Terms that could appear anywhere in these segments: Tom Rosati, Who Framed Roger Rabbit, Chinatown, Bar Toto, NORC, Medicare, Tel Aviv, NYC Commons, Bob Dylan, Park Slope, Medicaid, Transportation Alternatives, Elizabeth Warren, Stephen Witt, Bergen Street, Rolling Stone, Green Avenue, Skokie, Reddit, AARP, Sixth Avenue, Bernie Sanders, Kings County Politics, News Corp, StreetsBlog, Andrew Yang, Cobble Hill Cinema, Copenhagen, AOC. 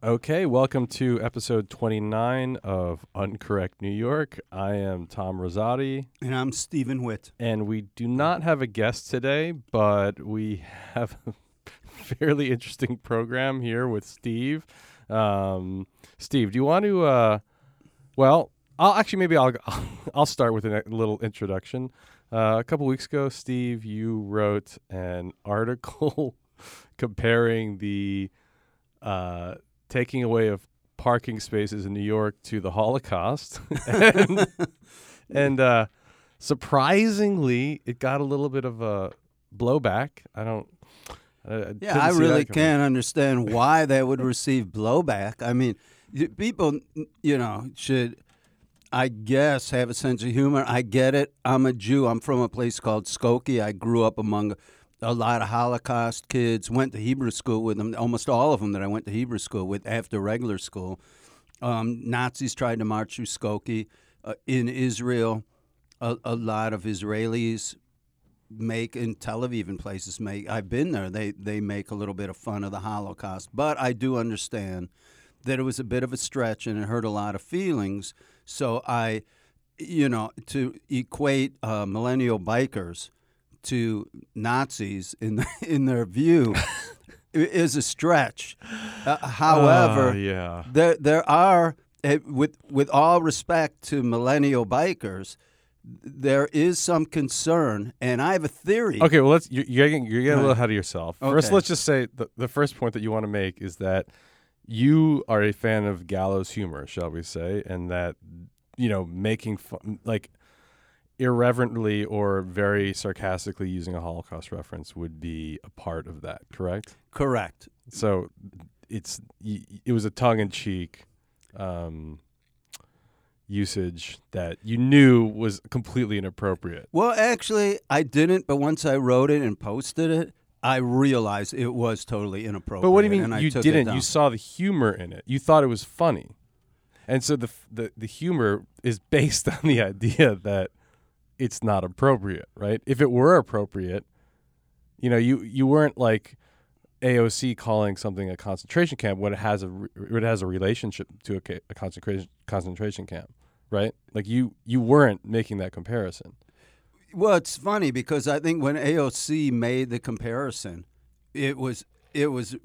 Okay, welcome to episode 29 of Uncorrect New York. I am Tom Rosati. And I'm Stephen Witt. And we do not have a guest today, but we have a fairly interesting program here with Steve. Steve, do you want to, I'll start with a little introduction. A couple weeks ago, Steve, you wrote an article comparing the taking away of parking spaces in New York to the Holocaust. and surprisingly, it got a little bit of a blowback. I really can't understand why they would receive blowback. I mean, people, should, I guess, have a sense of humor. I get it. I'm a Jew. I'm from a place called Skokie. I grew up among a lot of Holocaust kids, went to Hebrew school with them, almost all of them that I went to Hebrew school with after regular school. Nazis tried to march through Skokie. In Israel, a lot of Israelis make, in Tel Aviv and places make, I've been there, they make a little bit of fun of the Holocaust. But I do understand that it was a bit of a stretch and it hurt a lot of feelings. So I, to equate millennial bikers to Nazis in their view is a stretch. However, there are, with all respect to millennial bikers, there is some concern, and I have a theory. Okay, well, you're getting a little ahead of yourself. Okay. First, let's just say the first point that you want to make is that you are a fan of gallows humor, shall we say, and that, making fun, like, irreverently or very sarcastically using a Holocaust reference would be a part of that, correct? Correct. So it was a tongue-in-cheek usage that you knew was completely inappropriate. Well, actually, I didn't, but once I wrote it and posted it, I realized it was totally inappropriate. But what do you mean you didn't? You saw the humor in it. You thought it was funny. And so the humor is based on the idea that it's not appropriate, right? If it were appropriate, you weren't like AOC calling something a concentration camp when it has a relationship to a concentration camp, right? Like you weren't making that comparison. Well, it's funny because I think when AOC made the comparison, it was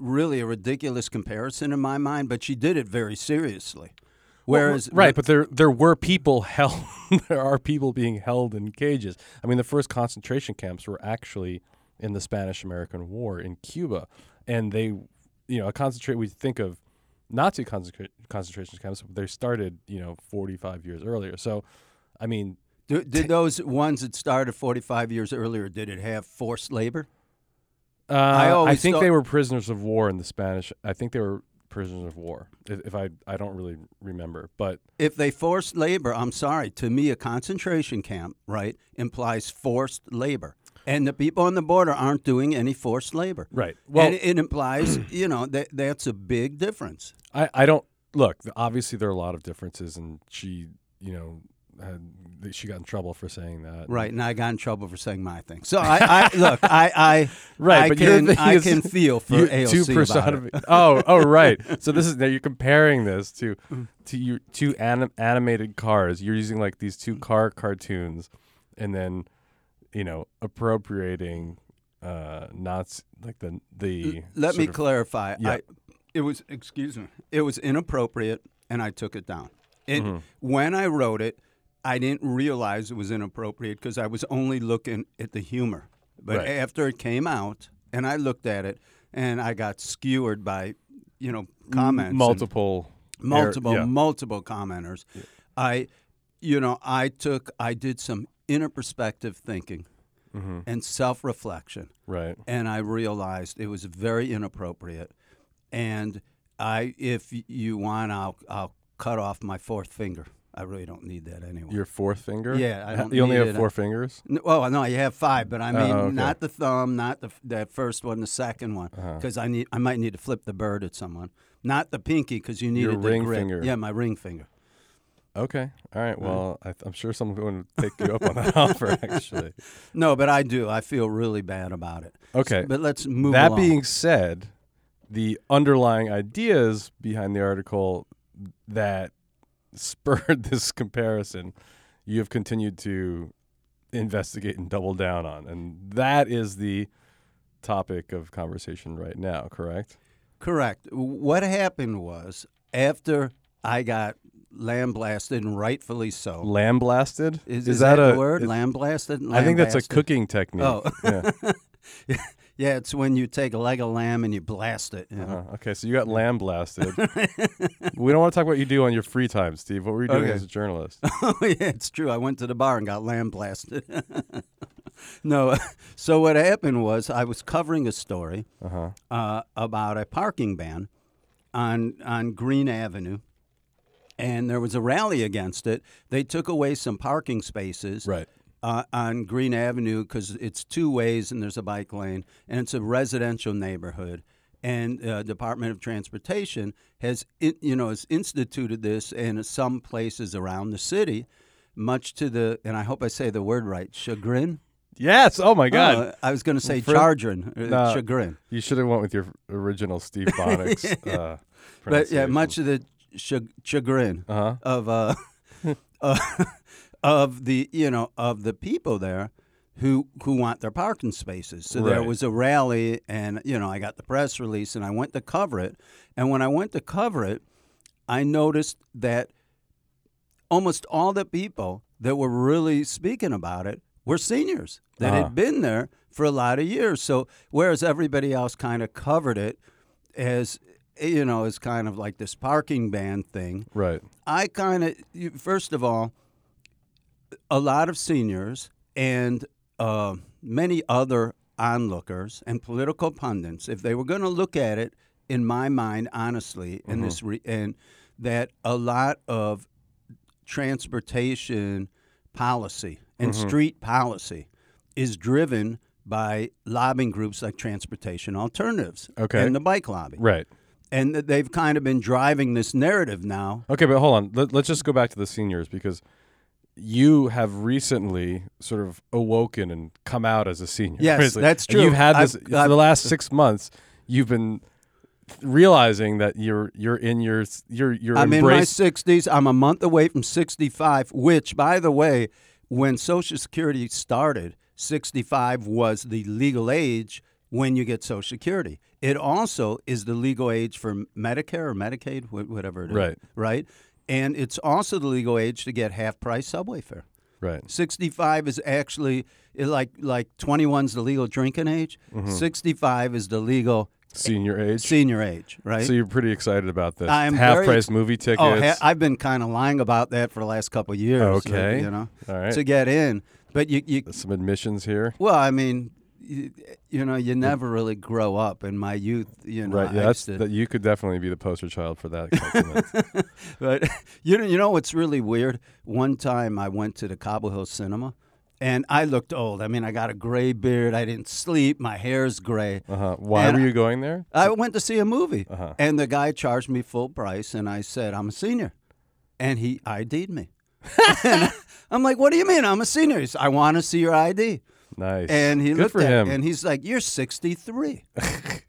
really a ridiculous comparison in my mind, but she did it very seriously. Whereas, right, but there were people held. There are people being held in cages. I mean, the first concentration camps were actually in the Spanish-American War in Cuba, and they, we think of Nazi concentration camps. They started, 45 years earlier. So, I mean, did those ones that started 45 years earlier, did it have forced labor? I think they were prisoners of war in the Spanish. I think they were prisoners of war, if I don't really remember. But if they forced labor, I'm sorry, to me a concentration camp, right, implies forced labor. And the people on the border aren't doing any forced labor. Right. Well, and it implies, that's a big difference. I don't, look, obviously there are a lot of differences, and she, she got in trouble for saying that. Right, and I got in trouble for saying my thing. So I can feel for AOC about it. Oh, right. So this is now you're comparing this to your two animated cars. You're using like these two car cartoons, and then appropriating Nazi, like the. Let me clarify. Yeah. It was inappropriate, and I took it down. And when I wrote it, I didn't realize it was inappropriate because I was only looking at the humor. But after it came out, and I looked at it, and I got skewered by, comments. Multiple commenters. Yeah. I did some inner perspective thinking and self-reflection. Right. And I realized it was very inappropriate. And if you want, I'll cut off my fourth finger. I really don't need that anyway. Your fourth finger? Yeah, I don't. You only have four fingers? Well, no, you have five, but I mean, not the thumb, not the first one, the second one, because I might need to flip the bird at someone. Not the pinky, because you needed the ring grip. Finger. Yeah, my ring finger. Okay, all right. Well, I'm sure someone would take you up on that offer. Actually, no, but I do. I feel really bad about it. Okay, but let's move on. That being said, the underlying ideas behind the article that spurred this comparison, you have continued to investigate and double down on. And that is the topic of conversation right now, correct? Correct. What happened was, after I got lambasted, and rightfully so. Lambasted? Is that a word? Lambasted? I think that's a cooking technique. Oh. Yeah. Yeah, it's when you take a leg of lamb and you blast it. You know? Okay, so you got lamb blasted. We don't want to talk about what you do on your free time, Steve. What were you doing as a journalist? Oh, yeah, it's true. I went to the bar and got lamb blasted. No, so what happened was I was covering a story about a parking ban on Green Avenue, and there was a rally against it. They took away some parking spaces. Right. On Green Avenue, because it's two ways and there's a bike lane, and it's a residential neighborhood. And the Department of Transportation has instituted this in some places around the city, much to the, and I hope I say the word right, chagrin? Yes. Oh, my God. I was going to say chagrin. You should have went with your original Steve Bonnick's pronunciation. But, yeah, much of the chagrin of the people there who want their parking spaces. So there was a rally, and I got the press release, and I went to cover it. And when I went to cover it, I noticed that almost all the people that were really speaking about it were seniors that had been there for a lot of years. So whereas everybody else kind of covered it as kind of like this parking ban thing, right? I first of all, a lot of seniors and many other onlookers and political pundits, if they were going to look at it, in my mind, honestly, in this and that a lot of transportation policy and street policy is driven by lobbying groups like Transportation Alternatives and the bike lobby. Right. And they've kind of been driving this narrative now. Okay, but hold on. Let's just go back to the seniors, because you have recently sort of awoken and come out as a senior. Yes, basically. That's true. And you've had this for the last 6 months. You've been realizing that you're in your I'm embrace. In my 60s. I'm a month away from 65, which, by the way, when Social Security started, 65 was the legal age when you get Social Security. It also is the legal age for Medicare or Medicaid, whatever it is. Right. Right? And it's also the legal age to get half-price subway fare. Right. 65 is actually, like 21 is the legal drinking age. Mm-hmm. 65 is the legal senior age, right? So you're pretty excited about this. Half-price movie tickets. Oh, I've been kind of lying about that for the last couple of years. Okay. All right. To get in. But you some admissions here. Well, I mean, you never really grow up. In my youth, right? Yeah, you could definitely be the poster child for that compliment. But you know what's really weird? One time I went to the Cobble Hill Cinema, and I looked old. I mean, I got a gray beard. I didn't sleep. My hair's gray. Why were you going there? I went to see a movie, and the guy charged me full price, and I said, "I'm a senior," and he ID'd me. And I'm like, "What do you mean I'm a senior?" He said, "I want to see your ID." Nice. And he looked at him, and he's like, "You're 63."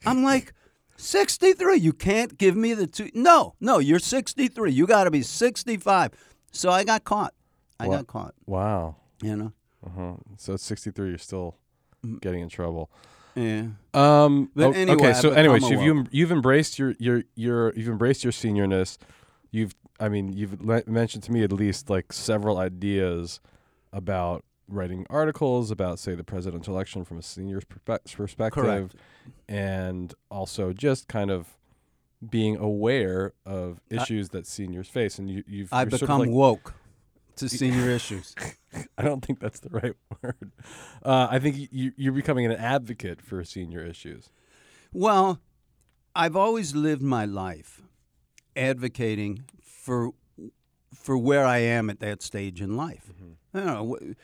I'm like, 63? You can't give me the two. No, you're 63. You got to be 65. So I got caught. Wow. So at 63, you're still getting in trouble. Yeah. But anyway, okay. So anyway, you've embraced your embraced your seniorness. You've mentioned to me at least like several ideas about writing articles about, say, the presidential election from a senior's perspective. Correct. And also just kind of being aware of issues that seniors face. And you've become sort of like woke to senior issues. I don't think that's the right word. I think you're becoming an advocate for senior issues. Well, I've always lived my life advocating for where I am at that stage in life. Mm-hmm. I don't know.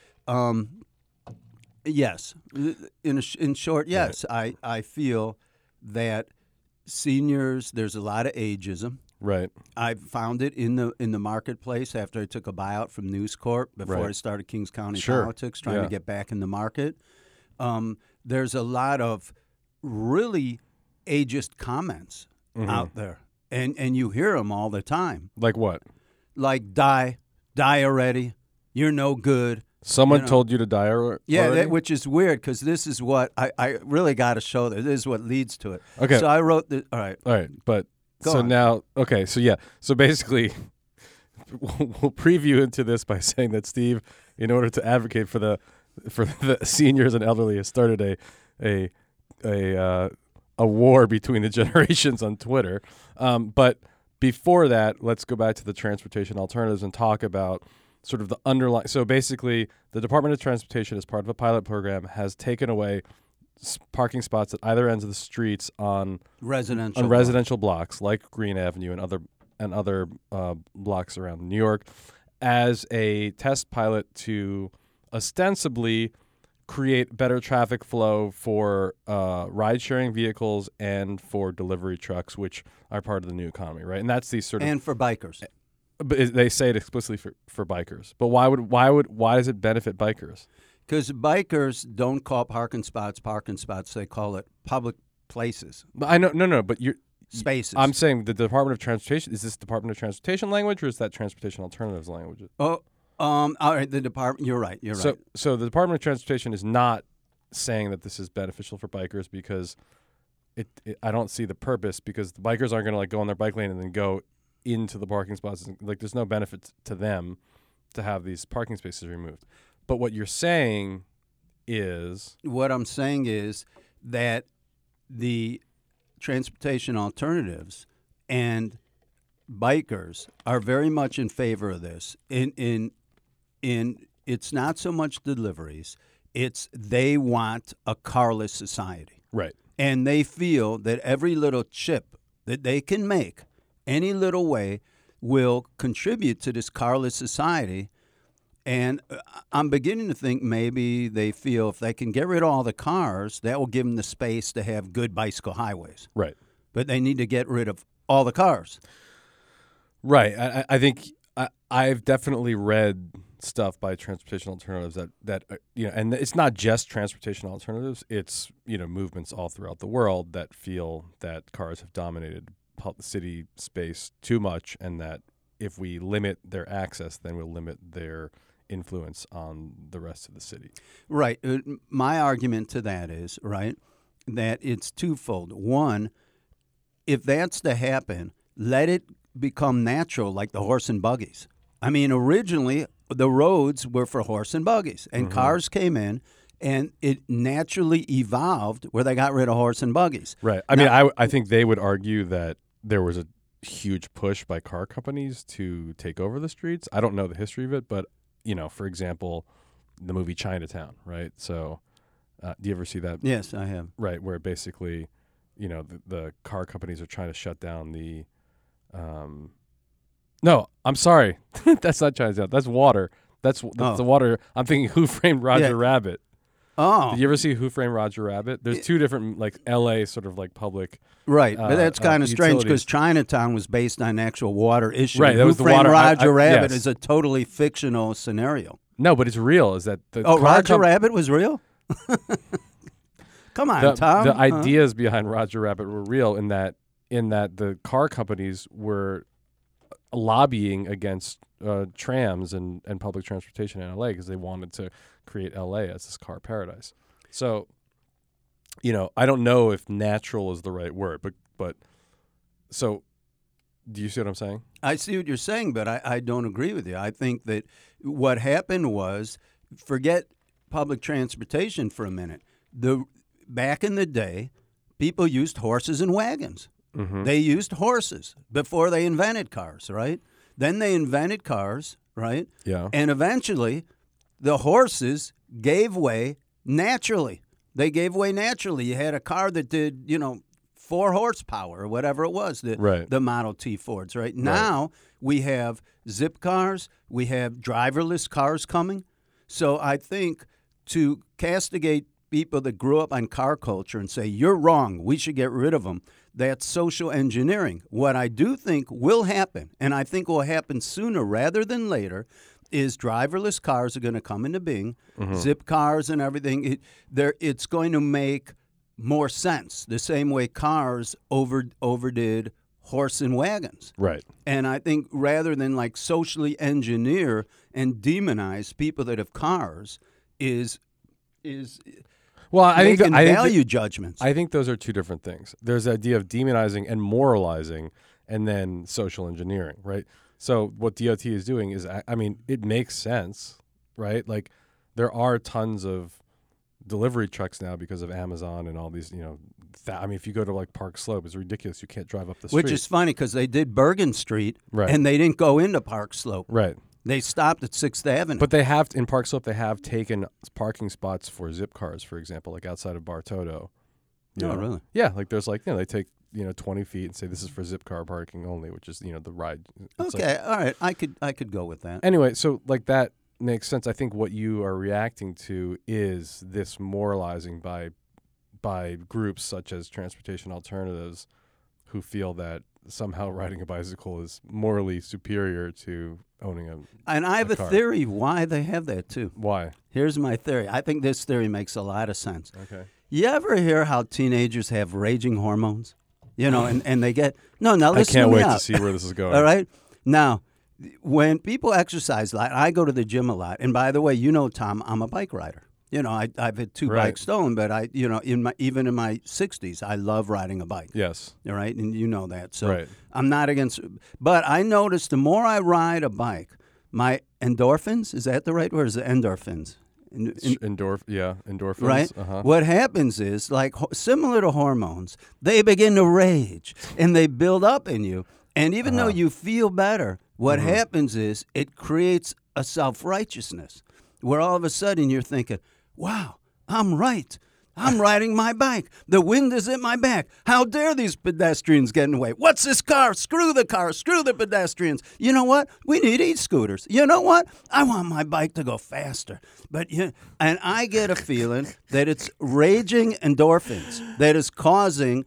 Yes. In short, yes. Right. I feel that seniors, there's a lot of ageism. Right. I found it in the marketplace after I took a buyout from News Corp before I started Kings County Politics, trying to get back in the market. There's a lot of really ageist comments out there, and you hear them all the time. Like what? Like die already. You're no good. Someone told you to die already? Yeah, which is weird because this is what I really got to show. This is what leads to it. Okay. So I wrote the all right, but go so on. Now, okay, so yeah, so basically, we'll preview into this by saying that Steve, in order to advocate for the seniors and elderly, has started a war between the generations on Twitter. But before that, let's go back to the transportation alternatives and talk about sort of the underlying. So basically, the Department of Transportation, as part of a pilot program, has taken away parking spots at either ends of the streets on residential blocks like Green Avenue and other blocks around New York, as a test pilot to ostensibly create better traffic flow for ride-sharing vehicles and for delivery trucks, which are part of the new economy, right? And that's these sort of and for bikers. But they say it explicitly for bikers. But why does it benefit bikers? Because bikers don't call parking spots. They call it public places. But I know, no. But you're spaces. I'm saying the Department of Transportation. Is this Department of Transportation language, or is that Transportation Alternatives language? Oh, all right. The department. You're right. So the Department of Transportation is not saying that this is beneficial for bikers because it I don't see the purpose, because the bikers aren't going to like go on their bike lane and then go into the parking spots. Like, there's no benefit to them to have these parking spaces removed. But what you're saying is... What I'm saying is that the transportation alternatives and bikers are very much in favor of this. In it's not so much deliveries, it's they want a carless society. Right. And they feel that every little chip that they can make, any little way, will contribute to this carless society. And I'm beginning to think maybe they feel if they can get rid of all the cars, that will give them the space to have good bicycle highways. Right. But they need to get rid of all the cars. Right. I think I've definitely read stuff by Transportation Alternatives that and it's not just Transportation Alternatives. It's, movements all throughout the world that feel that cars have dominated city space too much, and that if we limit their access, then we'll limit their influence on the rest of the city. Right. My argument to that is, right, that it's twofold. One, if that's to happen, let it become natural like the horse and buggies. I mean, originally the roads were for horse and buggies, and cars came in, and it naturally evolved where they got rid of horse and buggies. Right. I think they would argue that there was a huge push by car companies to take over the streets. I don't know the history of it, but, for example, the movie Chinatown, right? So do you ever see that? Yes, I have. Right, where basically, the car companies are trying to shut down the... No, I'm sorry. That's not Chinatown. That's water. That's the water. I'm thinking Who Framed Roger Rabbit. Oh. Did you ever see Who Framed Roger Rabbit? There's two different, like, L.A. sort of, like, public right, but that's kind of strange because Chinatown was based on actual water issue. Right, that Who was the Framed water. Roger Rabbit is a totally fictional scenario. No, but it's real. Is that the Roger Rabbit was real? Come on, Tom. The ideas behind Roger Rabbit were real in that the car companies were lobbying against trams and public transportation in L.A. because they wanted to create L.A. as this car paradise. So, I don't know if natural is the right word, but so do you see what I'm saying? I see what you're saying, but I don't agree with you. I think that what happened was, forget public transportation for a minute. Back in the day, people used horses and wagons. Mm-hmm. They used horses before they invented cars, right? Then they invented cars, right? Yeah. And eventually, the horses gave way naturally. They gave way naturally. You had a car that did, 4 horsepower or whatever it was, the Model T Fords, right? Now we have zip cars. We have driverless cars coming. So I think to castigate people that grew up on car culture and say, you're wrong, we should get rid of them, that's social engineering. What I do think will happen, and I think will happen sooner rather than later, is driverless cars are going to come into being, zip cars and everything. It's going to make more sense, the same way cars overdid horse and wagons. Right. And I think rather than like socially engineer and demonize people that have cars is well, I think value judgments. I think those are two different things. There's the idea of demonizing and moralizing and then social engineering, right? So what DOT is doing is, I mean, it makes sense, right? Like there are tons of delivery trucks now because of Amazon and all these, you know, I mean, if you go to like Park Slope, it's ridiculous. You can't drive up the street. Which is funny because they did Bergen Street, right, and they didn't go into Park Slope. Right. They stopped at Sixth Avenue. But they have, in Park Slope, they have taken parking spots for zip cars, for example, like outside of Bar Toto. Oh, really? Yeah, like there's like, you know, they take, you know, 20 feet and say this is for zip car parking only, which is, you know, the ride. It's okay, like, all right. I could go with that. Anyway, so like that makes sense. I think what you are reacting to is this moralizing by groups such as Transportation Alternatives who feel that somehow riding a bicycle is morally superior to owning a car. And I have a theory why they have that, too. Why? Here's my theory. I think this theory makes a lot of sense. Okay. You ever hear how teenagers have raging hormones? You know, and they get... No, now listen to me out. I can't wait to see where this is going. All right? Now, when people exercise a lot, I go to the gym a lot. And by the way, you know, Tom, I'm a bike rider. You know, I've had two bikes stolen, but I, you know, even in my 60s, I love riding a bike. Yes. All right, and you know that. So I'm not against, but I noticed the more I ride a bike, my endorphins, is that the right word? Is it endorphins? Endorphins. Right? Uh-huh. What happens is, like, similar to hormones, they begin to rage, and they build up in you. And even though you feel better, what happens is it creates a self-righteousness where all of a sudden you're thinking, wow, I'm right. I'm riding my bike. The wind is at my back. How dare these pedestrians get in the way? What's this car? Screw the car. Screw the pedestrians. You know what? We need e-scooters. You know what? I want my bike to go faster. But you know, and I get a feeling that it's raging endorphins that is causing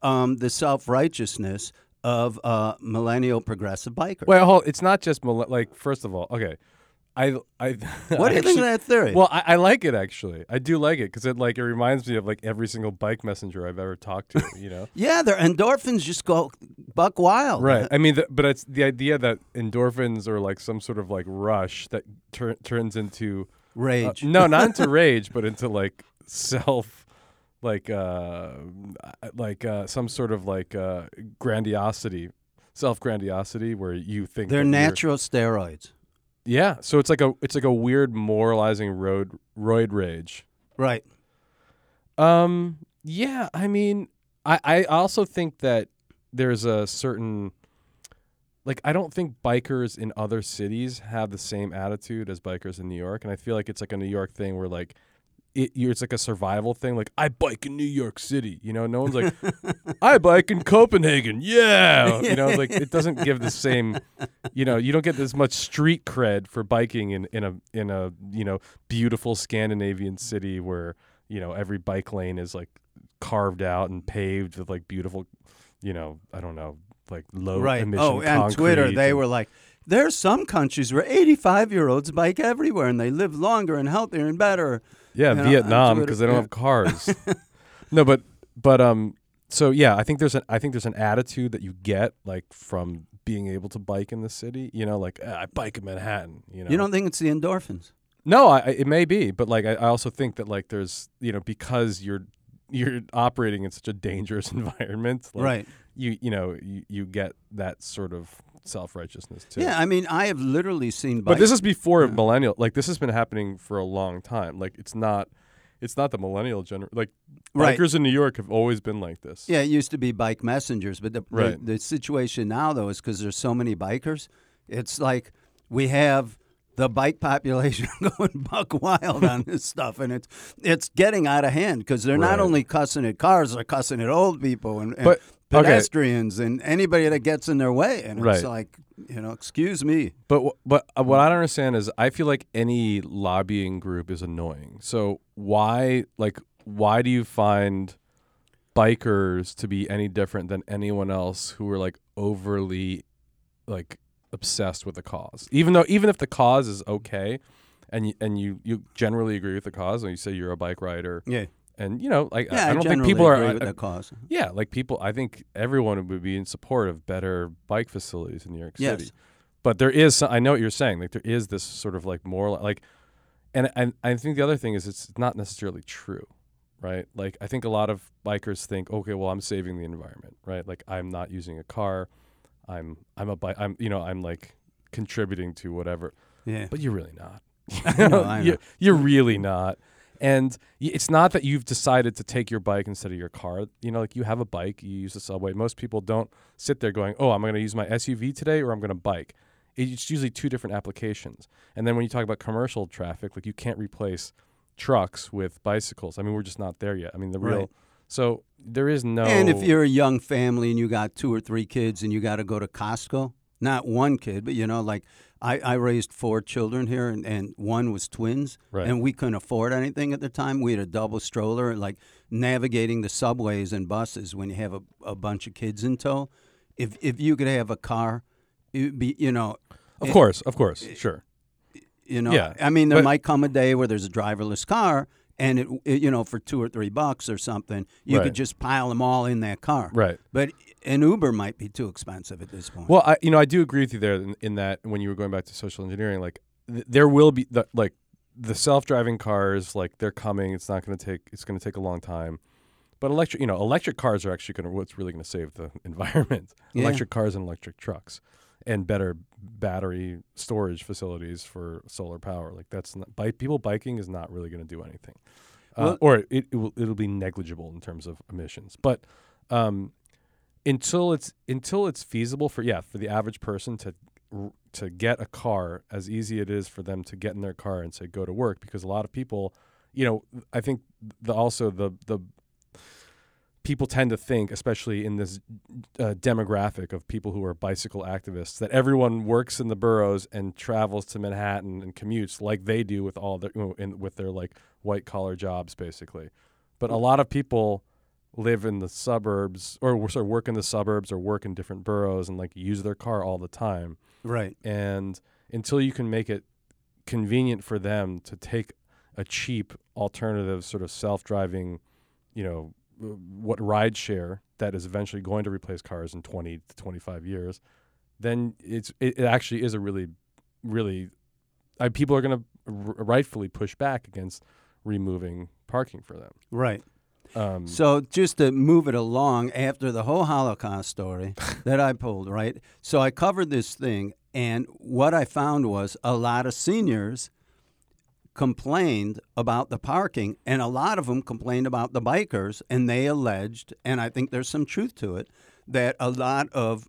the self-righteousness of millennial progressive bikers. Well, it's not just like, first of all, okay. What do you think of that theory? Well, I like it actually. I do like it because it like it reminds me of like every single bike messenger I've ever talked to. You know? Yeah, their endorphins just go buck wild. Right. I mean, but it's the idea that endorphins are like some sort of like rush that turns into rage. No, not into rage, but into like self, like some sort of like grandiosity, self-grandiosity, where you think they're natural steroids. Yeah, so it's like a weird moralizing roid rage. Right. Yeah, I mean, I also think that there's a certain, like, I don't think bikers in other cities have the same attitude as bikers in New York, and I feel like it's like a New York thing where like it's like a survival thing. Like, I bike in New York City, you know. No one's like, I bike in Copenhagen, yeah. You know, like it doesn't give the same. You know, you don't get as much street cred for biking in a you know beautiful Scandinavian city where you know every bike lane is like carved out and paved with like beautiful, you know, I don't know, like low emission concrete. Oh, on Twitter they were like, there's some countries where 85-year-olds bike everywhere and they live longer and healthier and better. Yeah, you know, Vietnam, because they don't have cars. No, but so yeah, I think there's an attitude that you get like from being able to bike in the city. You know, like I bike in Manhattan. You know, you don't think it's the endorphins? No, it may be, but like I also think that like there's, you know, because you're operating in such a dangerous environment, like, right? You get that sort of self-righteousness too. Yeah, I mean, I have literally seen bikes. But this is before millennial. Like, this has been happening for a long time. Like, it's not the millennial generation. Like, bikers in New York have always been like this. Yeah, it used to be bike messengers, but the situation now though is because there's so many bikers. It's like we have the bike population going buck wild on this stuff, and it's getting out of hand because they're not only cussing at cars, they're cussing at old people and pedestrians and anybody that gets in their way, and it's like, you know, excuse me. But what I don't understand is I feel like any lobbying group is annoying. So why do you find bikers to be any different than anyone else who are like overly like obsessed with the cause? Even if the cause is okay, and you generally agree with the cause, and you say you're a bike rider, And, you know, like, yeah, I don't think people agree with the cause. Yeah, like people, I think everyone would be in support of better bike facilities in New York City. Yes. But there is, I know what you're saying, like there is this sort of like moral, like, and I think the other thing is it's not necessarily true, right? Like I think a lot of bikers think, okay, well, I'm saving the environment, right? Like I'm not using a car, I'm a bike, I'm, you know, I'm like contributing to whatever. Yeah. But you're really not. I know. You're really not. And it's not that you've decided to take your bike instead of your car. You know, like you have a bike, you use the subway. Most people don't sit there going, oh, I'm going to use my SUV today or I'm going to bike. It's usually two different applications. And then when you talk about commercial traffic, like you can't replace trucks with bicycles. I mean, we're just not there yet. I mean, the real... Right. So there is no... And if you're a young family and you got 2 or 3 kids and you got to go to Costco, not one kid, but, you know, like... I raised 4 children here, and one was twins, right. And we couldn't afford anything at the time. We had a double stroller, and like navigating the subways and buses when you have a bunch of kids in tow. If you could have a car, it'd be, you know. Of course, sure. You know, yeah, I mean, there might come a day where there's a driverless car, and it you know, for $2 or $3 or something, you right. could just pile them all in that car. Right. But an Uber might be too expensive at this point. Well, I do agree with you there in that when you were going back to social engineering, like there will be the self-driving cars, like they're coming. It's going to take a long time. But electric cars are actually what's really going to save the environment. Yeah. Electric cars and electric trucks and better battery storage facilities for solar power. Like people biking is not really going to do anything. Or it'll be negligible in terms of emissions. But until it's feasible for the average person to get a car, as easy it is for them to get in their car and say go to work, because a lot of people, you know, I think also the people tend to think, especially in this demographic of people who are bicycle activists, that everyone works in the boroughs and travels to Manhattan and commutes like they do with all their with their like white collar jobs basically. But a lot of people live in the suburbs or work in the suburbs or work in different boroughs and like use their car all the time. Right. And until you can make it convenient for them to take a cheap alternative sort of self-driving, you know, what rideshare that is eventually going to replace cars in 20 to 25 years, then it actually is a really, really, people are going to rightfully push back against removing parking for them. Right. So just to move it along, after the whole Holocaust story that I pulled, right? So I covered this thing, and what I found was a lot of seniors complained about the parking, and a lot of them complained about the bikers, and they alleged, and I think there's some truth to it, that a lot of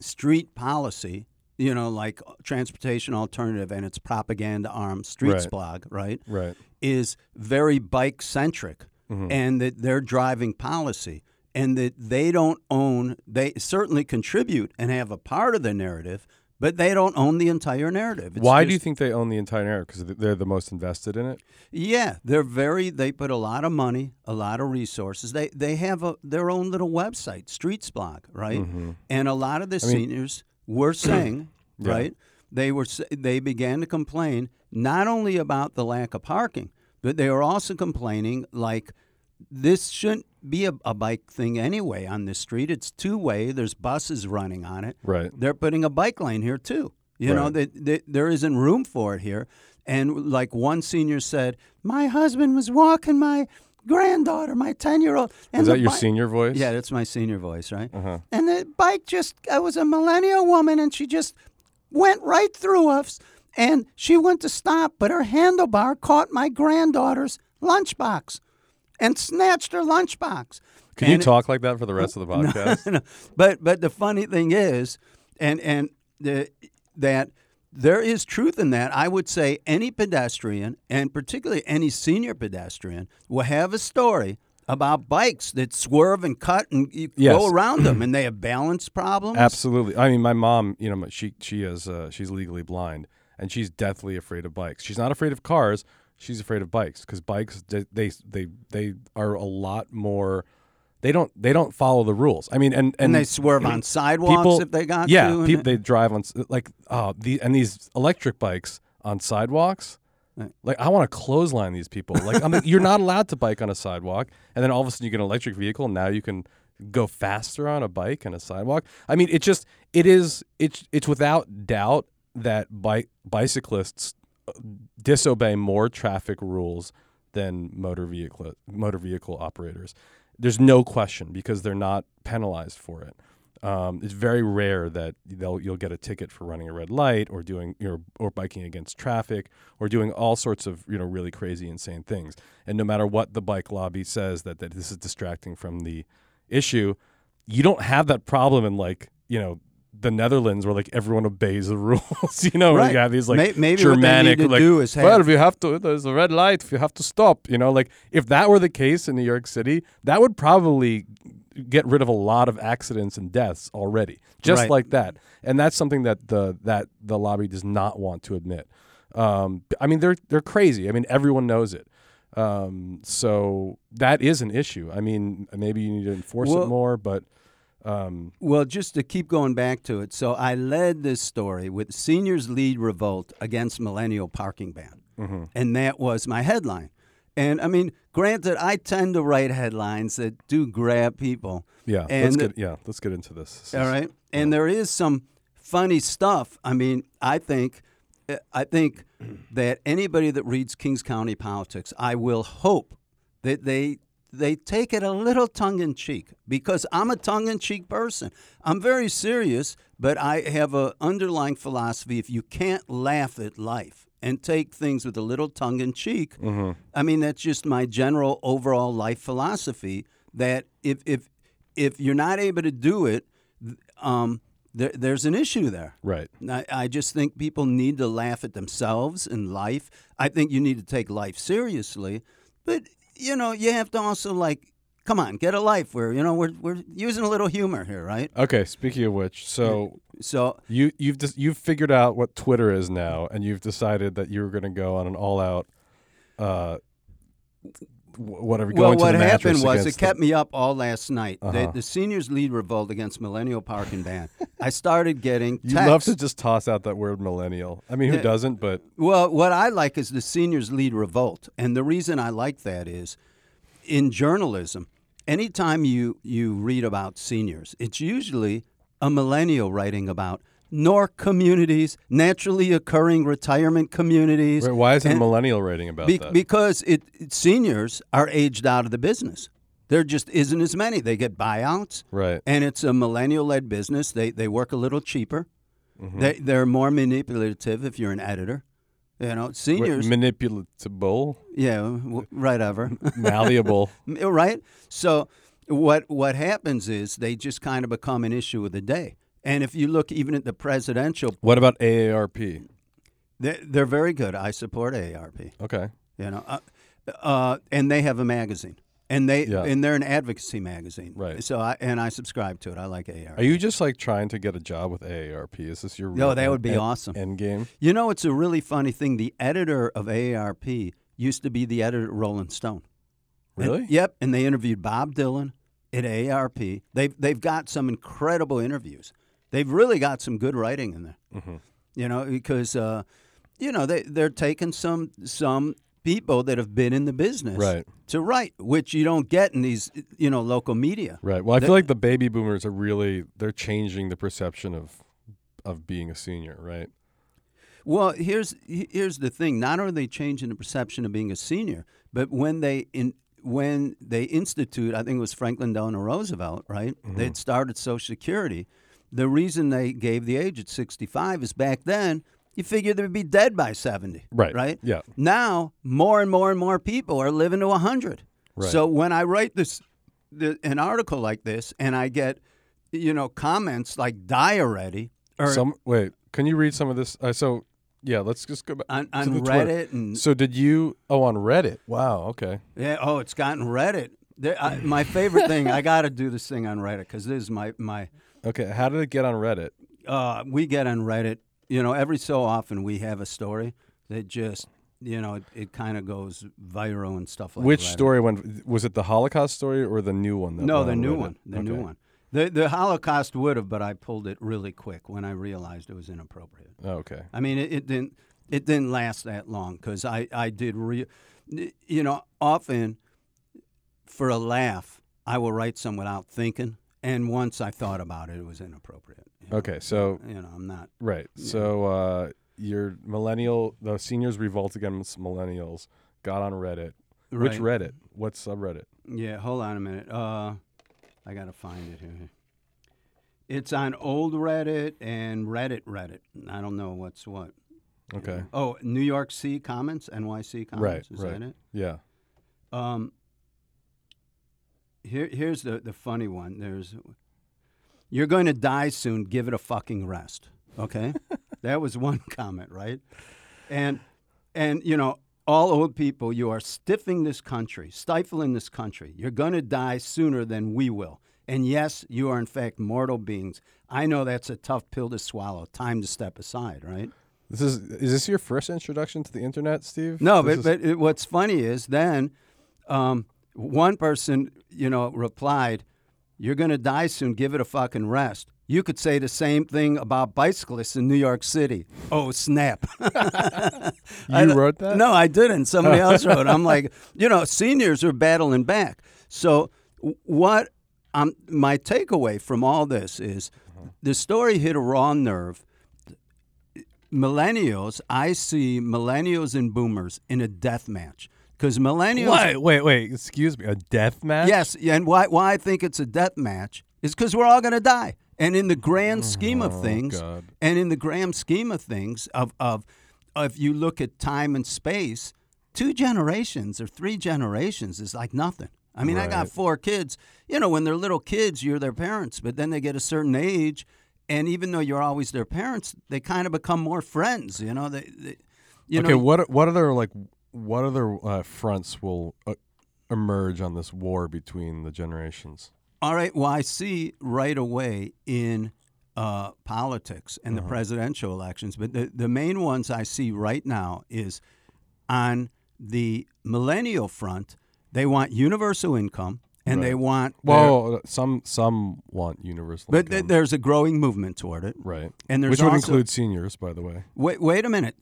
street policy, you know, like Transportation Alternative and its propaganda arm, StreetsBlog, right? is very bike-centric. Mm-hmm. And that they're driving policy, and that they don't own, they certainly contribute and have a part of the narrative, but they don't own the entire narrative. Why do you think they own the entire narrative? Because they're the most invested in it? Yeah, they put a lot of money, a lot of resources. They have their own little website, StreetsBlog, right? Mm-hmm. And a lot of the seniors were saying, yeah. right, they began to complain not only about the lack of parking, but they were also complaining, like, this shouldn't be a bike thing anyway on this street. It's two-way. There's buses running on it. Right. They're putting a bike lane here, too. You right. know, there isn't room for it here. And, like, one senior said, my husband was walking my granddaughter, my 10-year-old. Is that your senior voice? Yeah, that's my senior voice, right? Uh-huh. And the bike I was a millennial woman, and she just went right through us. And she went to stop, but her handlebar caught my granddaughter's lunchbox and snatched her lunchbox. Can you talk like that for the rest of the podcast? No. But the funny thing is, that there is truth in that. I would say any pedestrian, and particularly any senior pedestrian, will have a story about bikes that swerve and cut and go around them, and they have balance problems. Absolutely. I mean, my mom, you know, she is she's legally blind. And she's deathly afraid of bikes. She's not afraid of cars. She's afraid of bikes because bikes they are a lot more. They don't follow the rules. I mean, and they swerve on sidewalks if they got to. Yeah, they drive on like these electric bikes on sidewalks. Like, I want to clothesline these people. Like, I mean, you're not allowed to bike on a sidewalk, and then all of a sudden you get an electric vehicle, and now you can go faster on a bike and a sidewalk. I mean, it's without doubt that bicyclists disobey more traffic rules than motor vehicle operators. There's no question, because they're not penalized for it. It's very rare that you'll get a ticket for running a red light or doing or biking against traffic or doing all sorts of really crazy, insane things. And no matter what the bike lobby says that this is distracting from the issue, you don't have that problem in the Netherlands, where everyone obeys the rules. Right. You have these maybe Germanic, what they need to do is if you have to, there's a red light, if you have to stop. If that were the case in New York City, that would probably get rid of a lot of accidents and deaths already, just right. like that. And that's something that the lobby does not want to admit. They're crazy. Everyone knows it. So that is an issue. Maybe you need to enforce it more, but. Just to keep going back to it, so I led this story with seniors lead revolt against millennial parking ban, mm-hmm. and that was my headline. And granted, I tend to write headlines that do grab people. Yeah, and let's get into this. All right, and there is some funny stuff. I think that anybody that reads Kings County Politics, I will hope that they take it a little tongue-in-cheek, because I'm a tongue-in-cheek person. I'm very serious, but I have an underlying philosophy. If you can't laugh at life and take things with a little tongue-in-cheek, mm-hmm. That's just my general overall life philosophy, that if you're not able to do it, there's an issue there. Right. I just think people need to laugh at themselves in life. I think you need to take life seriously, but... you have to also, come on, get a life where, we're using a little humor here, right? Okay, speaking of which, so you've figured out what Twitter is now, and you've decided that you were going to go on an all-out whatever, going to the mattress. Well, what happened was it kept me up all last night. Uh-huh. The seniors lead revolt against millennial parking ban. I started getting texts. You love to just toss out that word millennial. Who doesn't, but... Well, what I like is the seniors lead revolt. And the reason I like that is, in journalism, anytime you read about seniors, it's usually a millennial writing about NORC communities, naturally occurring retirement communities. Wait, why isn't millennial writing about that? Because seniors are aged out of the business. There just isn't as many. They get buyouts. Right. And it's a millennial-led business. They work a little cheaper. Mm-hmm. They're more manipulative if you're an editor. Seniors... Manipulatable? Yeah, right over. Malleable. Right? So what happens is they just kind of become an issue of the day. And if you look even at the presidential... What about AARP? They're very good. I support AARP. Okay. And they have a magazine. And they're an advocacy magazine. Right. So I subscribe to it. I like AARP. Are you just trying to get a job with AARP? Is this your... No, that would be awesome. End game? It's a really funny thing. The editor of AARP used to be the editor at Rolling Stone. Really? And they interviewed Bob Dylan at AARP. They've got some incredible interviews. They've really got some good writing in there, mm-hmm. Because, they're taking some people that have been in the business right. to write, which you don't get in these, local media. Right. Well, I feel like the baby boomers are really, they're changing the perception of being a senior, right? Well, here's the thing. Not only are they changing the perception of being a senior, but when they institute, I think it was Franklin Delano Roosevelt, right? Mm-hmm. They'd started Social Security. The reason they gave the age at 65 is back then you figured they'd be dead by 70. Right. Right? Yeah. Now, more and more and more people are living to 100. Right. So when I write an article like this and I get, comments like die already. Wait, can you read some of this? Let's just go back on to Reddit. And, so did you? Oh, on Reddit. Wow. Okay. Yeah. Oh, it's gotten Reddit. My favorite thing. I got to do this thing on Reddit because this is my. Okay. How did it get on Reddit? We get on Reddit. Every so often we have a story that just it kind of goes viral and stuff like that. Which Reddit. Story went? Was it the Holocaust story or the new one? No, the new Reddit? One. The okay. new one. The Holocaust would have, but I pulled it really quick when I realized it was inappropriate. Okay. It didn't. it didn't last that long because I did, you know, often for a laugh, I will write some without thinking. And once I thought about it, it was inappropriate. You know? Okay, so... You know, I'm not... Right, so your millennial... The seniors revolt against millennials got on Reddit. Right. Which Reddit? What subreddit? Yeah, hold on a minute. I got to find it here. It's on old Reddit and Reddit. I don't know what's what. Okay. You know? Oh, New York C Commons, NYC Commons. Right, is that it? Yeah. Here's the funny one. There's, you're going to die soon. Give it a fucking rest. Okay, that was one comment, right? And you know, all old people, you are stifling this country. You're going to die sooner than we will. And yes, you are in fact mortal beings. I know that's a tough pill to swallow. Time to step aside, right? Is this your first introduction to the internet, Steve? No, but what's funny is then. One person, you know, replied, "You're going to die soon. Give it a fucking rest." You could say the same thing about bicyclists in New York City. Oh, snap. You wrote that? No, I didn't. Somebody else wrote it. I'm like, you know, seniors are battling back. So what my takeaway from all this is the story hit a raw nerve. Millennials, I see millennials and boomers in a death match. Because millennials... Wait, excuse me, a death match? Yes, and why I think it's a death match is because we're all going to die. And in the grand scheme of things, if you look at time and space, two generations or three generations is like nothing. I mean, right. I got four kids. You know, when they're little kids, you're their parents, but then they get a certain age, and even though you're always their parents, they kind of become more friends, you know? They know, what are their, like... What other fronts will emerge on this war between the generations? All right. Well, I see right away in politics and the presidential elections, but the main ones I see right now is on the millennial front, they want universal income and they want... Well, some want universal income. But there's a growing movement toward it. Right. And there's which would include seniors, by the way. Wait a minute.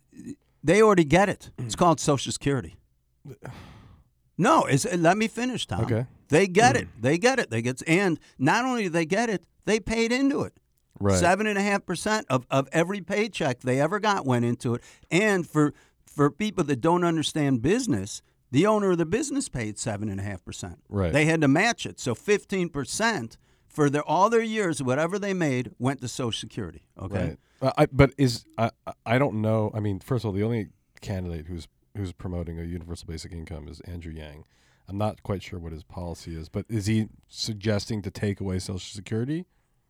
They already get it. It's called Social Security. No, let me finish, Tom. Okay. They get it. They get it. They get, and not only do they get it, they paid into it. Right. 7.5% of every paycheck they ever got went into it. And for people that don't understand business, the owner of the business paid 7.5%. Right. They had to match it. So 15% for all their years, whatever they made, went to Social Security. Okay. Right. I don't know. I mean, first of all, the only candidate who's promoting a universal basic income is Andrew Yang. I'm not quite sure what his policy is, but is he suggesting to take away Social Security?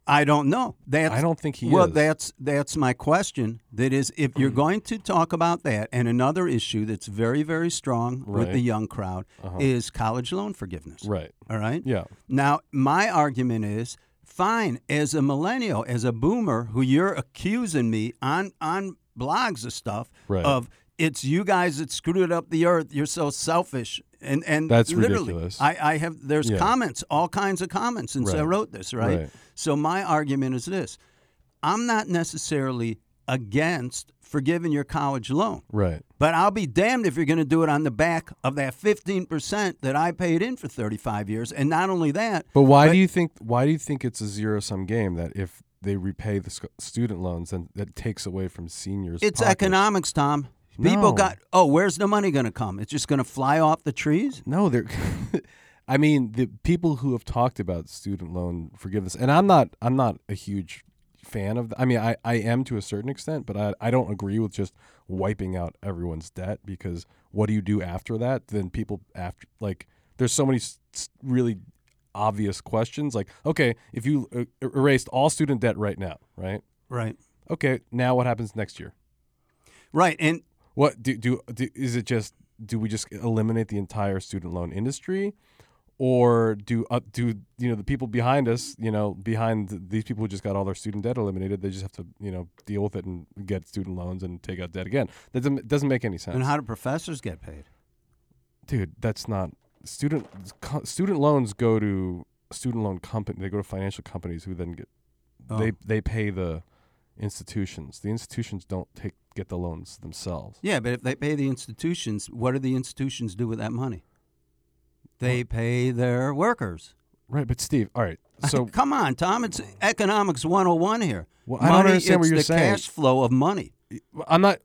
I don't know. I don't think he is. Well, that's my question. That is, if you're going to talk about that, and another issue that's very, very strong with the young crowd is college loan forgiveness. Right. All right? Yeah. Now, my argument is, fine, as a millennial, as a boomer, who you're accusing me on blogs of stuff of it's you guys that screwed up the earth, you're so selfish, and that's literally ridiculous. I have comments, all kinds of comments since I wrote this, right? So my argument is this: I'm not necessarily against forgiving your college loan, right? But I'll be damned if you're going to do it on the back of that 15% that I paid in for 35 years. And not only that, but why do you think it's a zero-sum game that if they repay the student loans, then that takes away from seniors? It's pockets. Economics, Tom. People got where's the money going to come? It's just going to fly off the trees? No, they're. I mean, the people who have talked about student loan forgiveness, and I'm not a huge fan of I am to a certain extent, but I don't agree with just wiping out everyone's debt, because what do you do after that? Then people after, like, there's so many really obvious questions, like, okay, if you erased all student debt right now, right, okay, now what happens next year, right? And what do is it just, do we just eliminate the entire student loan industry? Or do you know, the people behind us, you know, these people who just got all their student debt eliminated, they just have to, you know, deal with it and get student loans and take out debt again. That doesn't make any sense. And how do professors get paid? Dude, that's not student loans go to student loan company. They go to financial companies who then they pay the institutions. The institutions don't get the loans themselves. Yeah, but if they pay the institutions, what do the institutions do with that money? They pay their workers. Right, but Steve, all right. So come on, Tom, it's economics 101 here. Well, I don't understand what you're saying. Money is the cash flow of money. I'm not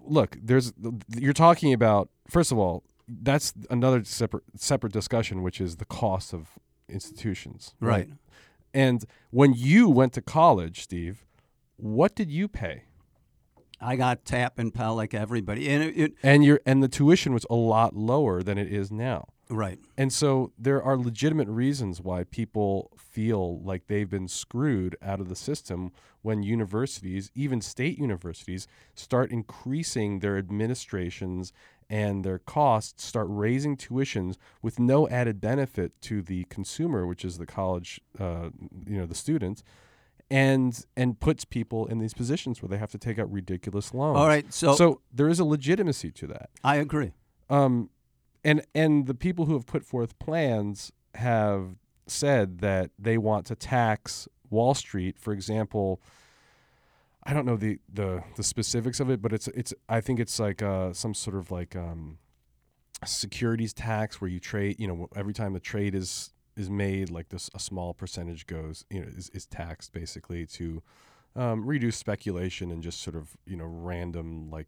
look, there's you're talking about first of all, that's another separate discussion, which is the cost of institutions. Right. And when you went to college, Steve, what did you pay? I got tap and pal like everybody. And the tuition was a lot lower than it is now. Right. And so there are legitimate reasons why people feel like they've been screwed out of the system when universities, even state universities, start increasing their administrations and their costs, start raising tuitions with no added benefit to the consumer, which is the college, the student, and puts people in these positions where they have to take out ridiculous loans. All right. So there is a legitimacy to that. I agree. And the people who have put forth plans have said that they want to tax Wall Street, for example. I don't know the specifics of it, but it's I think it's like some sort of like securities tax where you trade. You know, every time a trade is made, like this, a small percentage goes, you know, is taxed basically to reduce speculation and just sort of, you know, random like.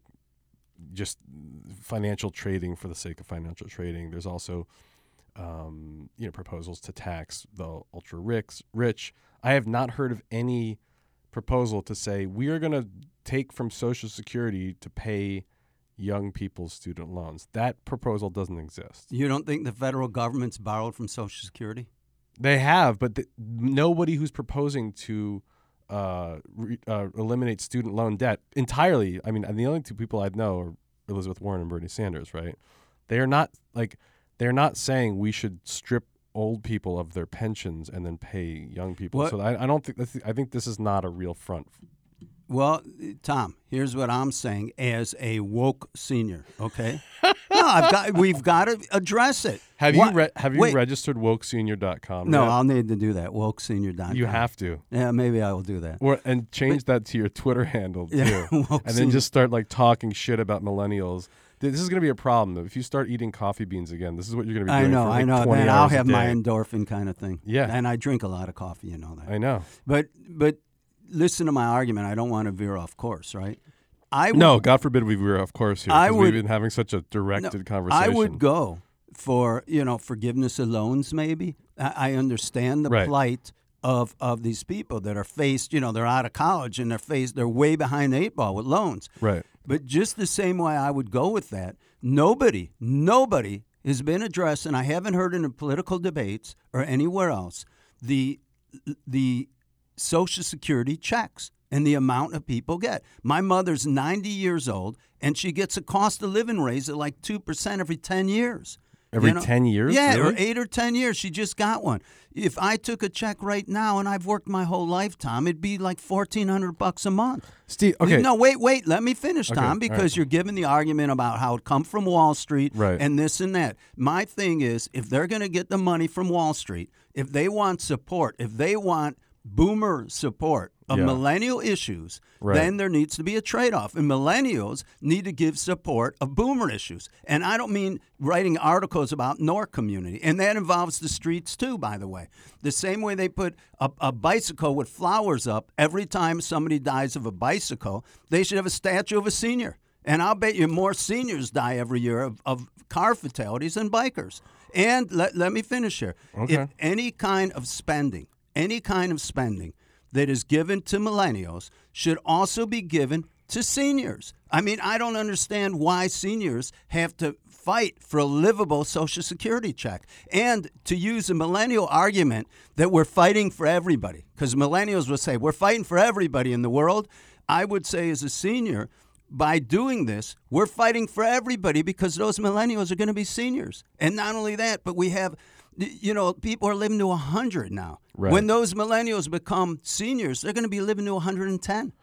Just financial trading for the sake of financial trading. There's also, proposals to tax the ultra rich. I have not heard of any proposal to say we are going to take from Social Security to pay young people's student loans. That proposal doesn't exist. You don't think the federal government's borrowed from Social Security? They have, but nobody who's proposing to eliminate student loan debt entirely. I mean, the only two people I know are Elizabeth Warren and Bernie Sanders, right? They're not saying we should strip old people of their pensions and then pay young people. What? So I don't think I think this is not a real front. Well, Tom, here's what I'm saying as a woke senior, okay? No, we've got to address it. Have you registered wokesenior.com? No, yet? I'll need to do that, wokesenior.com. You have to. Yeah, maybe I will do that. And change that to your Twitter handle, too. Yeah, and then just start, like, talking shit about millennials. This is going to be a problem, though. If you start eating coffee beans again, this is what you're going to be doing for like 20 hours a day. I know, I'll have my endorphin kind of thing. Yeah. And I drink a lot of coffee, you know that. I know. But listen to my argument. I don't want to veer off course, right? No, God forbid we veer off course here because we've been having such a directed conversation. I would go for, forgiveness of loans maybe. I understand the plight of these people that are faced, they're out of college and they're way behind the eight ball with loans. Right. But just the same way I would go with that, nobody has been addressed, and I haven't heard in the political debates or anywhere else, the Social Security checks and the amount of people get. My mother's 90 years old, and she gets a cost of living raise of like 2% every 10 years. Every 10 years? Yeah, really? Or 8 or 10 years. She just got one. If I took a check right now, and I've worked my whole lifetime, it'd be like $1,400 a month. Steve, okay. No, wait. Let me finish, Tom, because you're giving the argument about how it come from Wall Street and this and that. My thing is, if they're going to get the money from Wall Street, if they want support, if they want boomer support of millennial issues, then there needs to be a trade-off. And millennials need to give support of boomer issues. And I don't mean writing articles about our community. And that involves the streets too, by the way. The same way they put a bicycle with flowers up every time somebody dies of a bicycle, they should have a statue of a senior. And I'll bet you more seniors die every year of car fatalities than bikers. And let me finish here. Okay. If any kind of spending that is given to millennials should also be given to seniors. I mean, I don't understand why seniors have to fight for a livable Social Security check. And to use a millennial argument that we're fighting for everybody, because millennials will say, we're fighting for everybody in the world. I would say as a senior, by doing this, we're fighting for everybody because those millennials are going to be seniors. And not only that, but we have... people are living to 100 now. Right. When those millennials become seniors, they're going to be living to 110.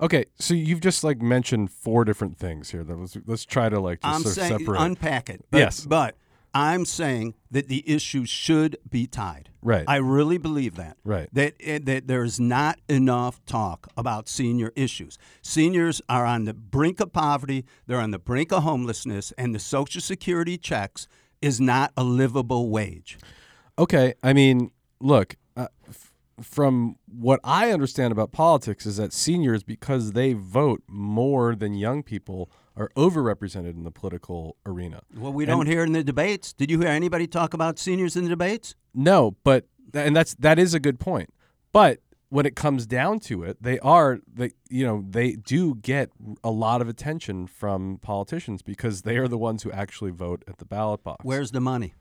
Okay, so you've just like mentioned four different things here. Let's try to like just sort of separate. Unpack it. But, yes, but I'm saying that the issue should be tied. Right. I really believe that. Right. That there's not enough talk about senior issues. Seniors are on the brink of poverty. They're on the brink of homelessness. And the Social Security checks is not a livable wage. Okay. I mean, look, from what I understand about politics is that seniors, because they vote more than young people, are overrepresented in the political arena. Well, we don't hear in the debates. Did you hear anybody talk about seniors in the debates? No, but that is a good point. But when it comes down to it, they do get a lot of attention from politicians because they are the ones who actually vote at the ballot box. Where's the money?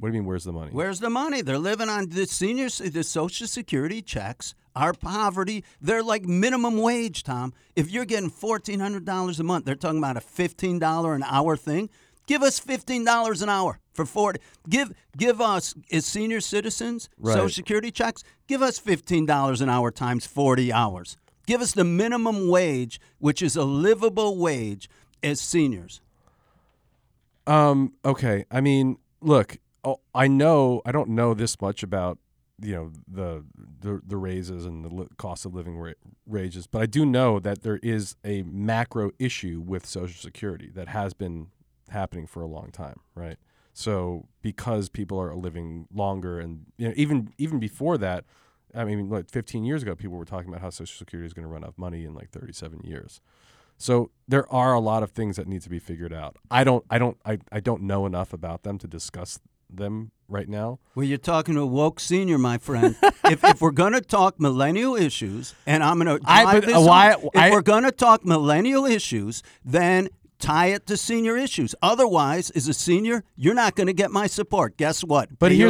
What do you mean, where's the money? Where's the money? They're living on the Social Security checks, our poverty. They're like minimum wage, Tom. If you're getting $1,400 a month, they're talking about a $15 an hour thing. Give us $15 an hour for 40. Give us, as senior citizens, right, Social Security checks, give us $15 an hour times 40 hours. Give us the minimum wage, which is a livable wage as seniors. Okay. I mean, look. Oh, I don't know this much about, the raises and the cost of living raises, but I do know that there is a macro issue with Social Security that has been happening for a long time, right? So because people are living longer, and even before that, I mean, like 15 years ago, people were talking about how Social Security is going to run out of money in like 37 years. So there are a lot of things that need to be figured out. I don't know enough about them to discuss them right now. Well, you're talking to a woke senior, my friend. If we're going to talk millennial issues, and I'm going to we're going to talk millennial issues, then tie it to senior issues. Otherwise, as a senior, you're not going to get my support. Guess what? First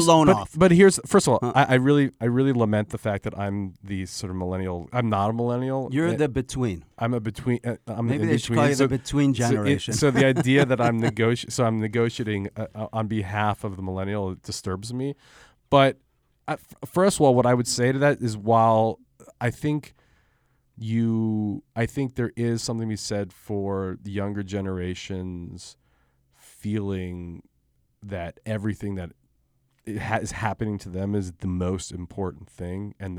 of all, I really lament the fact that I'm the sort of millennial. I'm not a millennial. You're the between. I'm a between. Maybe they should call you the between generation. So the idea that I'm negotiating on behalf of the millennial disturbs me. But first of all, what I would say to that is, while I think. I think there is something to be said for the younger generations feeling that everything that is happening to them is the most important thing, and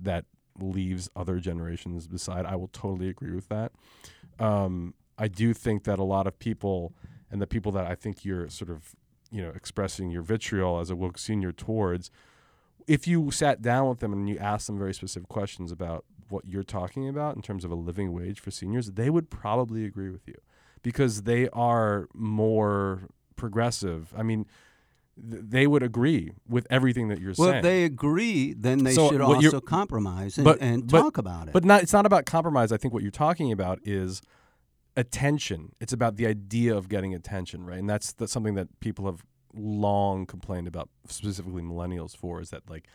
that leaves other generations beside. I will totally agree with that. I do think that a lot of people, and the people that I think you're sort of expressing your vitriol as a woke senior towards, if you sat down with them and you asked them very specific questions about what you're talking about in terms of a living wage for seniors, they would probably agree with you because they are more progressive. I mean, they would agree with everything that you're saying. Well, if they agree, then they should also compromise and talk about it. But it's not about compromise. I think what you're talking about is attention. It's about the idea of getting attention, right? And that's something that people have long complained about, specifically millennials, for, is that like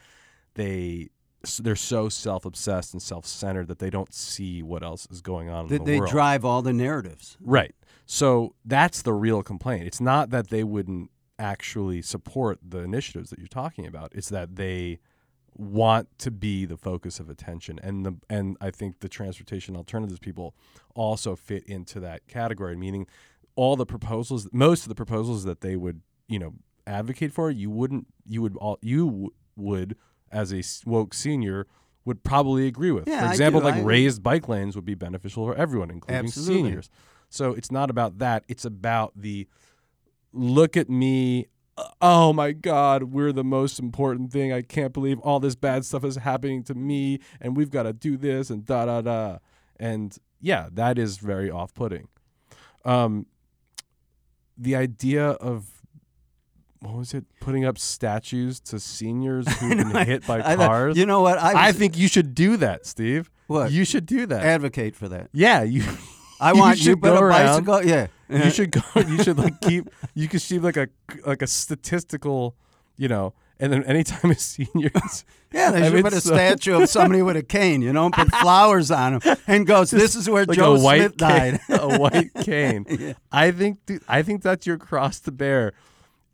they're so self-obsessed and self-centered that they don't see what else is going on in the world. They drive all the narratives. Right. So that's the real complaint. It's not that they wouldn't actually support the initiatives that you're talking about. It's that they want to be the focus of attention. And I think the Transportation Alternatives people also fit into that category, meaning most of the proposals that they would, advocate for, you would as a woke senior, would probably agree with. Yeah, for example, raised bike lanes would be beneficial for everyone, including seniors. So it's not about that. It's about the look at me, oh my God, we're the most important thing. I can't believe all this bad stuff is happening to me, and we've got to do this and da-da-da. And yeah, that is very off-putting. The idea of putting up statues to seniors who've been hit by cars? You know what? I think you should do that, Steve. What? You should do that. Advocate for that. Yeah. You put a bicycle. Yeah. You should go. You should you could see like a statistical, and then anytime a seniors. Yeah, they should put a statue of somebody with a cane, and put flowers on him and goes, this is where Joe Smith died. A white cane. Yeah. I think that's your cross to bear.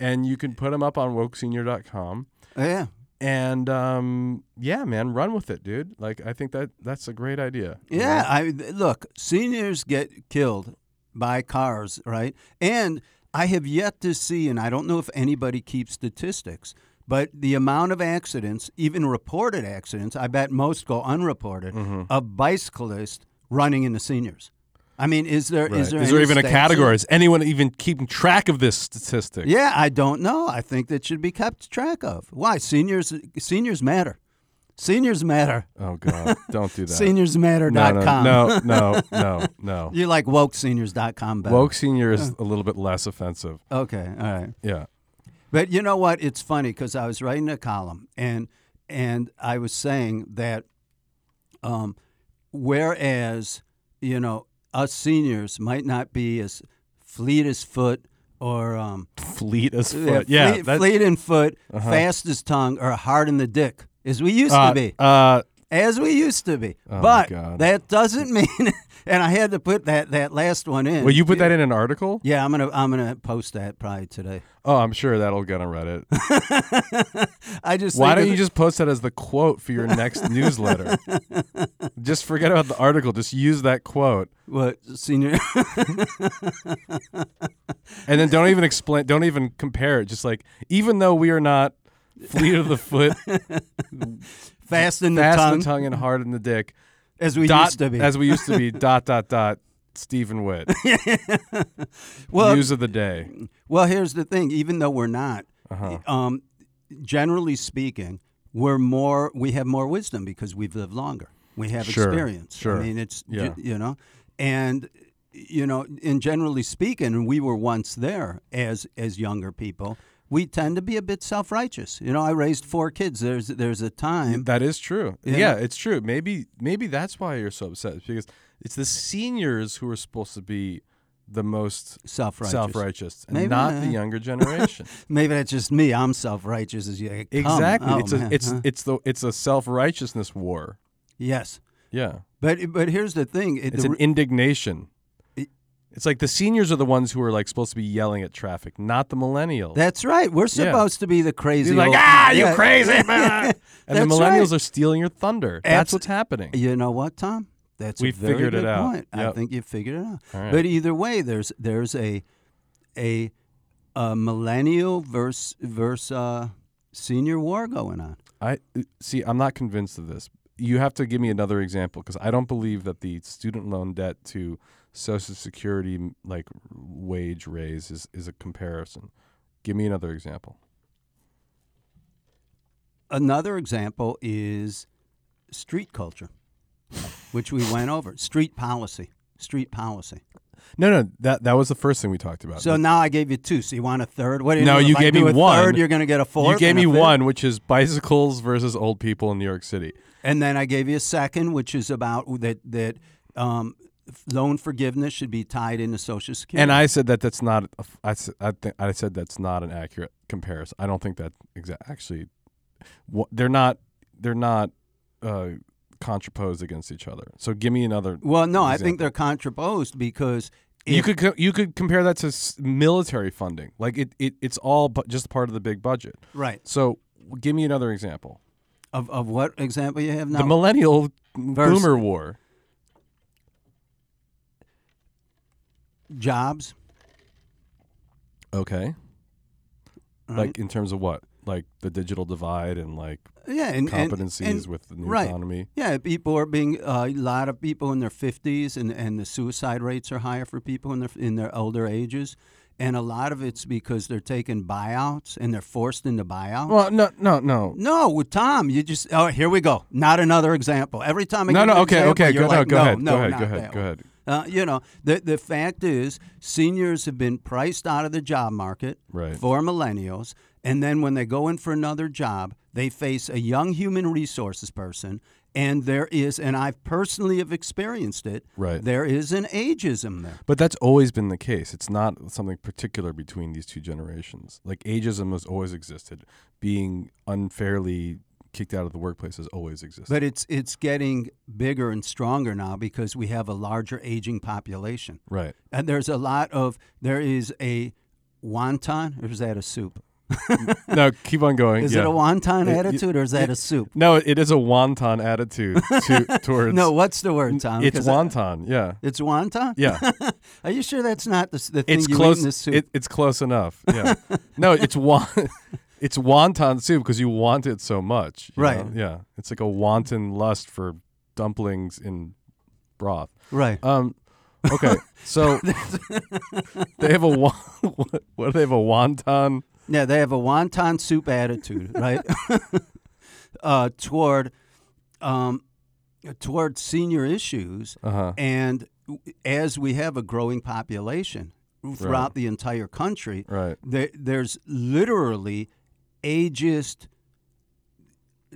And you can put them up on wokesenior.com. Oh, yeah. And, yeah, man, run with it, dude. Like, I think that's a great idea. Yeah. Look, seniors get killed by cars, right? And I have yet to see, and I don't know if anybody keeps statistics, but the amount of accidents, even reported accidents, I bet most go unreported, of bicyclists running into seniors. I mean, is there even a category? Is anyone even keeping track of this statistic? Yeah, I don't know. I think that should be kept track of. Why? Seniors matter. Seniors matter. Oh, God. Don't do that. Seniorsmatter.com. No. You like wokeseniors.com better. Woke senior is a little bit less offensive. Okay. All right. Yeah. But you know what? It's funny because I was writing a column and I was saying that whereas, you know, us seniors might not be as fleet as foot or... fleet as foot. Yeah. Fleet in foot, fast as tongue, or hard in the dick. As we used to be. Oh, but that doesn't mean, and I had to put that last one in. Well, you put that in an article? Yeah, I'm gonna post that probably today. Oh, I'm sure that'll get on Reddit. Why don't you just post that as the quote for your next newsletter? Just forget about the article. Just use that quote. What, senior? And then don't even explain. Don't even compare it. Just like, even though we are not fleet of the foot, fast in the tongue, and hard in the dick, as we used to be. Stephen Witt. Well, news of the day. Well, here's the thing. Even though we're not, generally speaking, we have more wisdom because we've lived longer. We have experience. Sure. I mean, it's and generally speaking, we were once there as younger people. We tend to be a bit self-righteous. You know, I raised 4 kids. There's a time. That is true. Yeah, it's true. Maybe that's why you're so upset, because it's the seniors who are supposed to be the most self-righteous and not the younger generation. Maybe that's just me. I'm self-righteous as you come. Exactly. It's a self-righteousness war. Yes. Yeah. But here's the thing. It's an indignation. It's like the seniors are the ones who are like supposed to be yelling at traffic, not the millennials. That's right. We're supposed to be the crazy. You're like, you crazy. And the millennials are stealing your thunder. That's what's happening. You know what, Tom? We figured it out. Yep. I think you figured it out. Right. But either way, there's a millennial versus senior war going on. I'm not convinced of this. You have to give me another example, because I don't believe that the student loan debt to Social Security like wage raise is a comparison. Give me another example. Another example is street culture, which we went over. Street policy. No, that was the first thing we talked about. So now I gave you 2. So you want a third? What? You gave me 1. Third, you're going to get a fourth. You gave me 1, which is bicycles versus old people in New York City. And then I gave you a second, which is about that loan forgiveness should be tied into Social Security. And I said I said that's not an accurate comparison. I don't think that actually. They're not. Contraposed against each other. So give me another. Well, no, example. I think they're contraposed because you could compare that to military funding. Like it's all just part of the big budget. Right. So give me another example. Of what example you have now? The millennial boomer war. Jobs. Okay. All right. Like in terms of what? Like the digital divide and like competencies with the new economy. Yeah, people are being a lot of people in their 50s, and the suicide rates are higher for people in their older ages, and a lot of it's because they're taking buyouts and they're forced into buyouts. Well, no, Tom, you just here we go. Not another example. Every time I go ahead. The fact is, seniors have been priced out of the job market for millennials. And then when they go in for another job, they face a young human resources person, and I personally have experienced it, there is an ageism there. But that's always been the case. It's not something particular between these 2 generations. Like ageism has always existed. Being unfairly kicked out of the workplace has always existed. But it's getting bigger and stronger now because we have a larger aging population. Right. And there is a wanton, or is that a soup? No, keep on going. Is it a wonton attitude or is that a soup? No, it is a wonton attitude towards... No, what's the word, Tom? It's wonton, yeah. It's wonton? Yeah. Are you sure that's not the thing you eat in the soup? It's close enough, yeah. No, it's wonton soup because you want it so much. Right. Know? Yeah. It's like a wanton lust for dumplings in broth. Right. Okay, so they have a what do they have a wonton? Yeah, they have a wonton soup attitude, right? toward senior issues, and as we have a growing population throughout the entire country, there's literally ageist,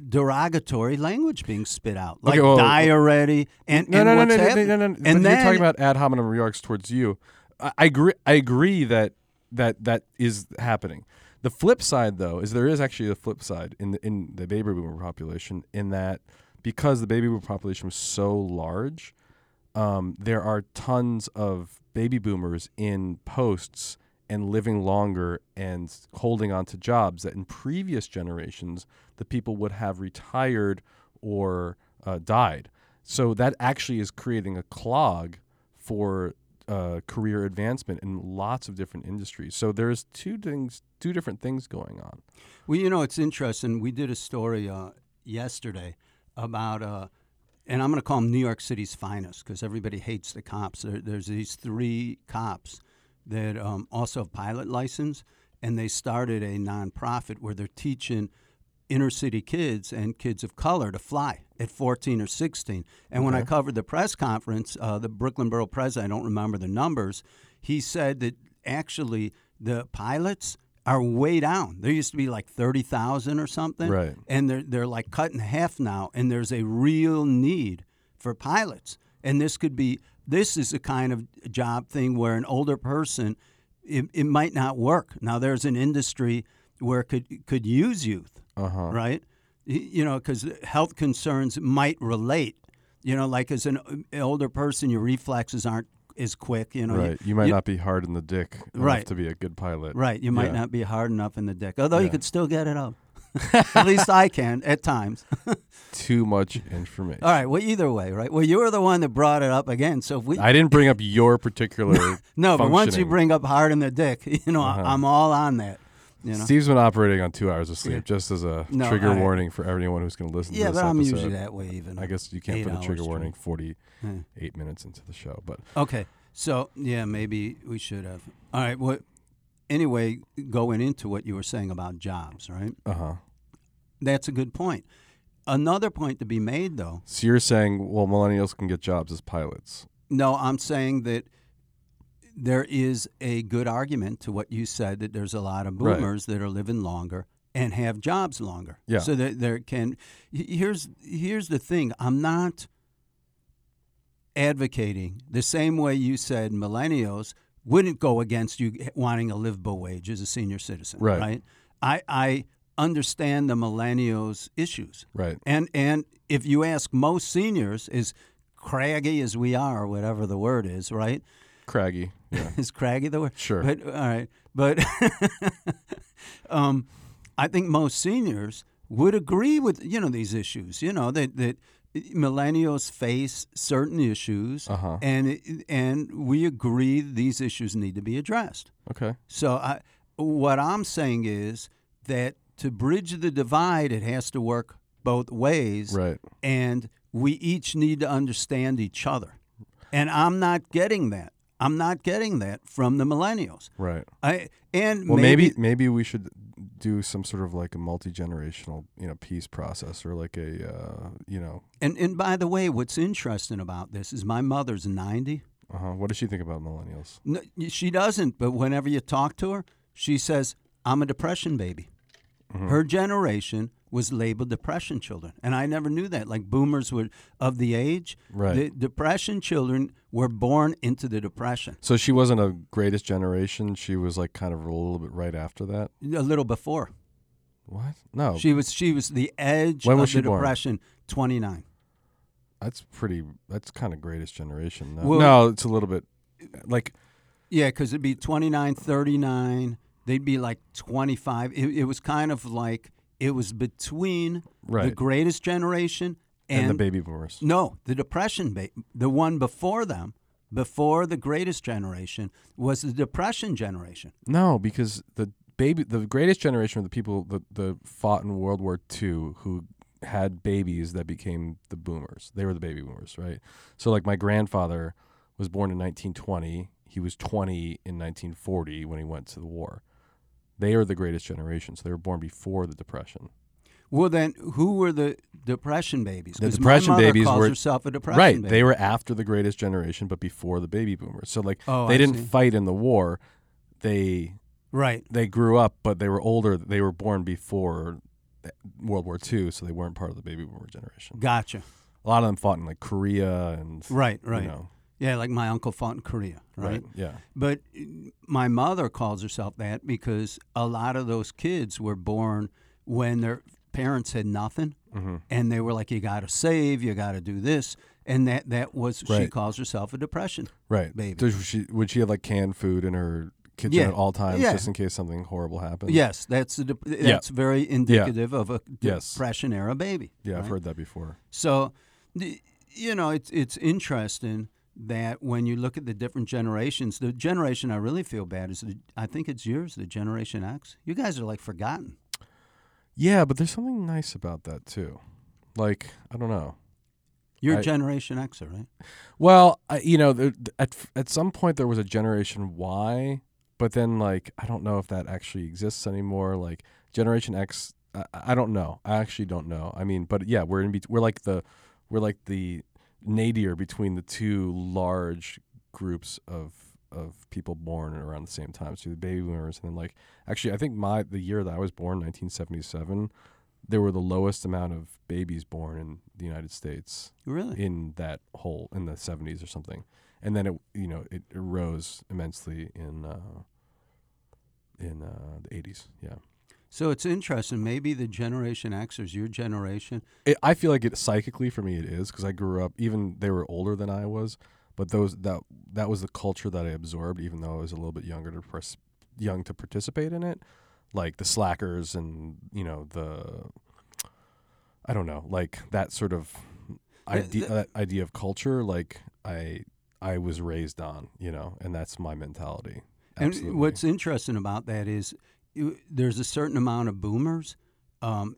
derogatory language being spit out, like die already, and what's happening. No. And you're talking about ad hominem remarks towards you. I agree that is happening. The flip side, though, is there is actually a flip side in the baby boomer population, in that because the baby boomer population was so large, there are tons of baby boomers in posts and living longer and holding on to jobs that in previous generations the people would have retired or died. So that actually is creating a clog for career advancement in lots of different industries. So there's two different things going on. Well, it's interesting. We did a story yesterday about, and I'm going to call them New York City's finest because everybody hates the cops. There's these three cops that also have pilot license, and they started a nonprofit where they're teaching inner city kids and kids of color to fly at 14 or 16. And when I covered the press conference, the Brooklyn Borough president, I don't remember the numbers, he said that actually the pilots are way down. There used to be like 30,000 or something, and they're like cut in half now, and there's a real need for pilots. And this is the kind of job thing where an older person, it might not work. Now, there's an industry where it could use youth, right? Because health concerns might relate. Like as an older person, your reflexes aren't as quick. You might not be hard in the dick enough to be a good pilot. Right, you might not be hard enough in the dick, although you could still get it up. At least I can at times. Too much information. All right. Well, either way, right? Well, you were the one that brought it up again. So I didn't bring up your particular. No, but once you bring up hard in the dick, I'm all on that. Steve's been operating on 2 hours of sleep, just as a trigger warning for everyone who's going to listen to this episode. Yeah, but I'm usually that way. Even I guess you can't put a trigger warning 48 minutes into the show, but okay. So maybe we should have. All right. What? Anyway, going into what you were saying about jobs, right? That's a good point. Another point to be made, though. So you're saying, well, millennials can get jobs as pilots. No, I'm saying that there is a good argument to what you said, that there's a lot of boomers that are living longer and have jobs longer. Yeah. So there can... Here's the thing. I'm not advocating the same way you said millennials wouldn't go against you wanting a livable wage as a senior citizen, right? I understand the millennials' issues. Right. And if you ask most seniors, as craggy as we are, or whatever the word is, right? Craggy. Yeah. Is craggy the word? Sure. But, all right. But I think most seniors would agree with, these issues, that millennials face certain issues, and we agree these issues need to be addressed. Okay. So what I'm saying is that to bridge the divide, it has to work both ways, and we each need to understand each other. And I'm not getting that. I'm not getting that from the millennials. Right. Maybe we should do some sort of like a multi-generational, peace process, or like a, And by the way, what's interesting about this is my mother's 90. What does she think about millennials? No, she doesn't. But whenever you talk to her, she says, "I'm a depression baby." Mm-hmm. Her generation was labeled depression children, and I never knew that. Like boomers were of the age, the depression children were born into the depression. So she wasn't a greatest generation. She was like kind of a little bit right after that. A little before. What? No. She was the edge of the depression. 29. That's kind of greatest generation. No, it's a little bit like. Yeah, because it'd be 29, 39. they'd be like 25. It was kind of like it was between the Greatest Generation and the baby boomers. No, the Depression, the one before them, before the Greatest Generation, was the Depression generation. No, because the Greatest Generation were the people that fought in World War II who had babies that became the boomers. They were the baby boomers, right? So like my grandfather was born in 1920. He was 20 in 1940 when he went to the war. They are the Greatest Generation, so they were born before the Depression. Well, then, who were the Depression babies? The Depression babies calls herself a Depression baby. They were after the Greatest Generation, but before the baby boomers. So, like, they didn't fight in the war. They grew up, but they were older. They were born before World War II, so they weren't part of the baby boomer generation. Gotcha. A lot of them fought in like Korea and you know. Yeah, like my uncle fought in Korea, right? Yeah. But my mother calls herself that because a lot of those kids were born when their parents had nothing, and they were like, you got to save, you got to do this. And that was, she calls herself a Depression baby. So would she have like canned food in her kitchen at all times just in case something horrible happened? Yes, that's very indicative of a Depression-era baby. Yeah, right? I've heard that before. So, you know, it's interesting that when you look at the different generations, the generation I really feel bad is, I think it's yours, the Generation X. You guys are like forgotten. Yeah, but there's something nice about that too. Like, I don't know. You're a Generation Xer, right? Well, you know, at some point there was a Generation Y, but then, like, I don't know if that actually exists anymore. Like, Generation X, I don't know. I actually don't know. I mean, but yeah, we're like the nadir between the two large groups of people born around the same time, so the baby boomers, and then like actually I think the year that I was born, 1977, there were the lowest amount of babies born in the United States. Really? In the 70s or something, and then it rose immensely in the 80s. Yeah. So it's interesting. Maybe the Generation X is your generation. I feel like it psychically for me it is, because I grew up. Even they were older than I was, but that was the culture that I absorbed. Even though I was a little bit younger young to participate in it, like the slackers and I don't know, like that sort of idea of culture. Like I was raised on, and that's my mentality. Absolutely. And what's interesting about that is, there's a certain amount of boomers,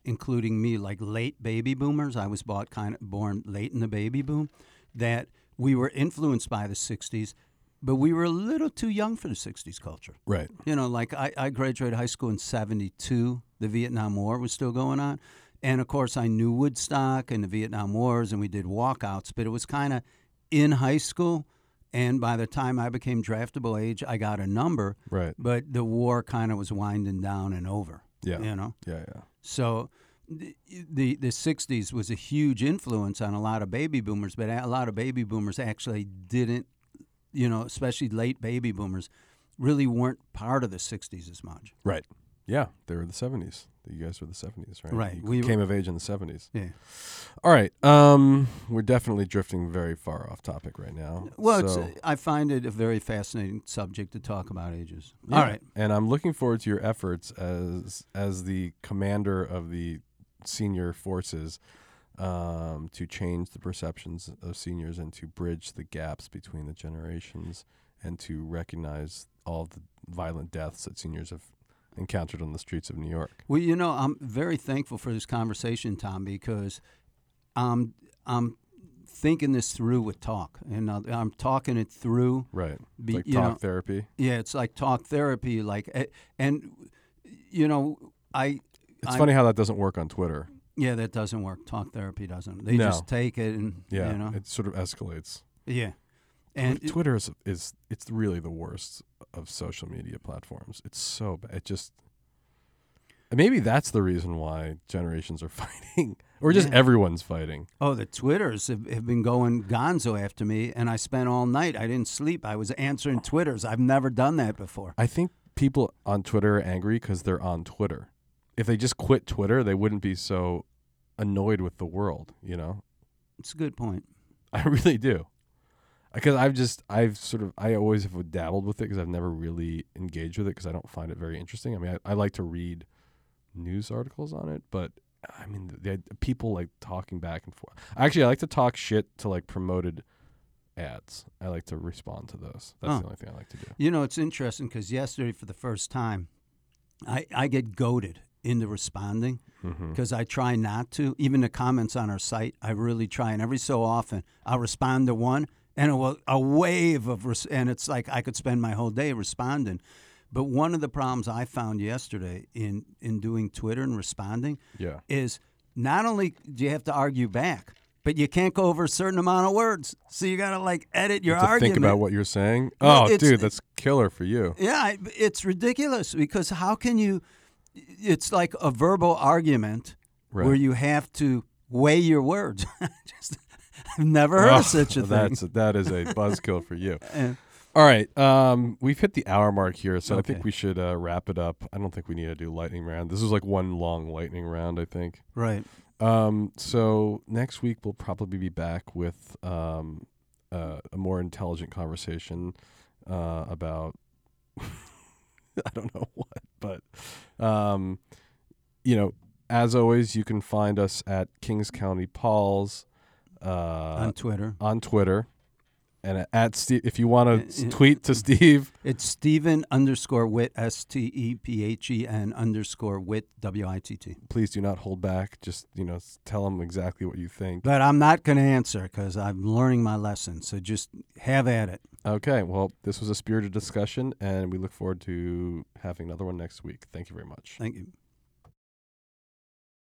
including me, like late baby boomers. I was born late in the baby boom, that we were influenced by the 60s, but we were a little too young for the 60s culture. Right. You know, like I graduated high school in 72. The Vietnam War was still going on. And, of course, I knew Woodstock and the Vietnam Wars, and we did walkouts, but it was kind of in high school. And by the time I became draftable age, I got a number. Right. But the war kind of was winding down and over. Yeah. You know? Yeah, yeah. So the 60s was a huge influence on a lot of baby boomers, but a lot of baby boomers actually didn't, especially late baby boomers, really weren't part of the 60s as much. Right. Yeah. They were the 70s. You guys were the 70s, right? Right. We came of age in the 70s. Yeah. All right. We're definitely drifting very far off topic right now. Well, so I find it a very fascinating subject to talk about ages. Yeah. All right. And I'm looking forward to your efforts as the commander of the senior forces to change the perceptions of seniors and to bridge the gaps between the generations and to recognize all the violent deaths that seniors have encountered on the streets of New York. Well, I'm very thankful for this conversation, Tom, because I'm thinking this through with talk, and I'm talking it through. Right. Like talk therapy. Yeah, it's like talk therapy. Like, and It's funny how that doesn't work on Twitter. Yeah, that doesn't work. Talk therapy doesn't. They just take it and it sort of escalates. Yeah. And Twitter is it's really the worst of social media platforms. It's so bad. It just, maybe that's the reason why generations are fighting, or just everyone's fighting. Oh, the Twitters have been going gonzo after me, and I spent all night. I didn't sleep. I was answering Twitters. I've never done that before. I think people on Twitter are angry because they're on Twitter. If they just quit Twitter, they wouldn't be so annoyed with the world. It's a good point. I really do. Because I always have dabbled with it because I've never really engaged with it because I don't find it very interesting. I mean, I like to read news articles on it, but I mean, the people like talking back and forth. Actually, I like to talk shit to like promoted ads. I like to respond to those. That's the only thing I like to do. You know, it's interesting because yesterday for the first time, I get goaded into responding because I try not to. Even the comments on our site, I really try. And every so often, I'll respond to one and a wave of and it's like I could spend my whole day responding. But one of the problems I found yesterday in doing Twitter and responding is not only do you have to argue back, but you can't go over a certain amount of words. So you got to like edit your argument. Think about what you're saying. Oh, dude, that's killer for you. Yeah, it's ridiculous because how can you – it's like a verbal argument where you have to weigh your words. I've never heard of such a thing. That is a buzzkill for you. All right, we've hit the hour mark here, so I think we should wrap it up. I don't think we need to do lightning round. This is like one long lightning round, I think. Right. So next week we'll probably be back with a more intelligent conversation about I don't know what, but you know, as always, you can find us at Kings County Pauls on Twitter. And at Steve, if you want to tweet to Steve. It's Stephen_Witt, StephenWitt, WITT. Please do not hold back. Just, you know, tell him exactly what you think. But I'm not going to answer because I'm learning my lesson. So just have at it. Okay. Well, this was a spirited discussion, and we look forward to having another one next week. Thank you very much. Thank you.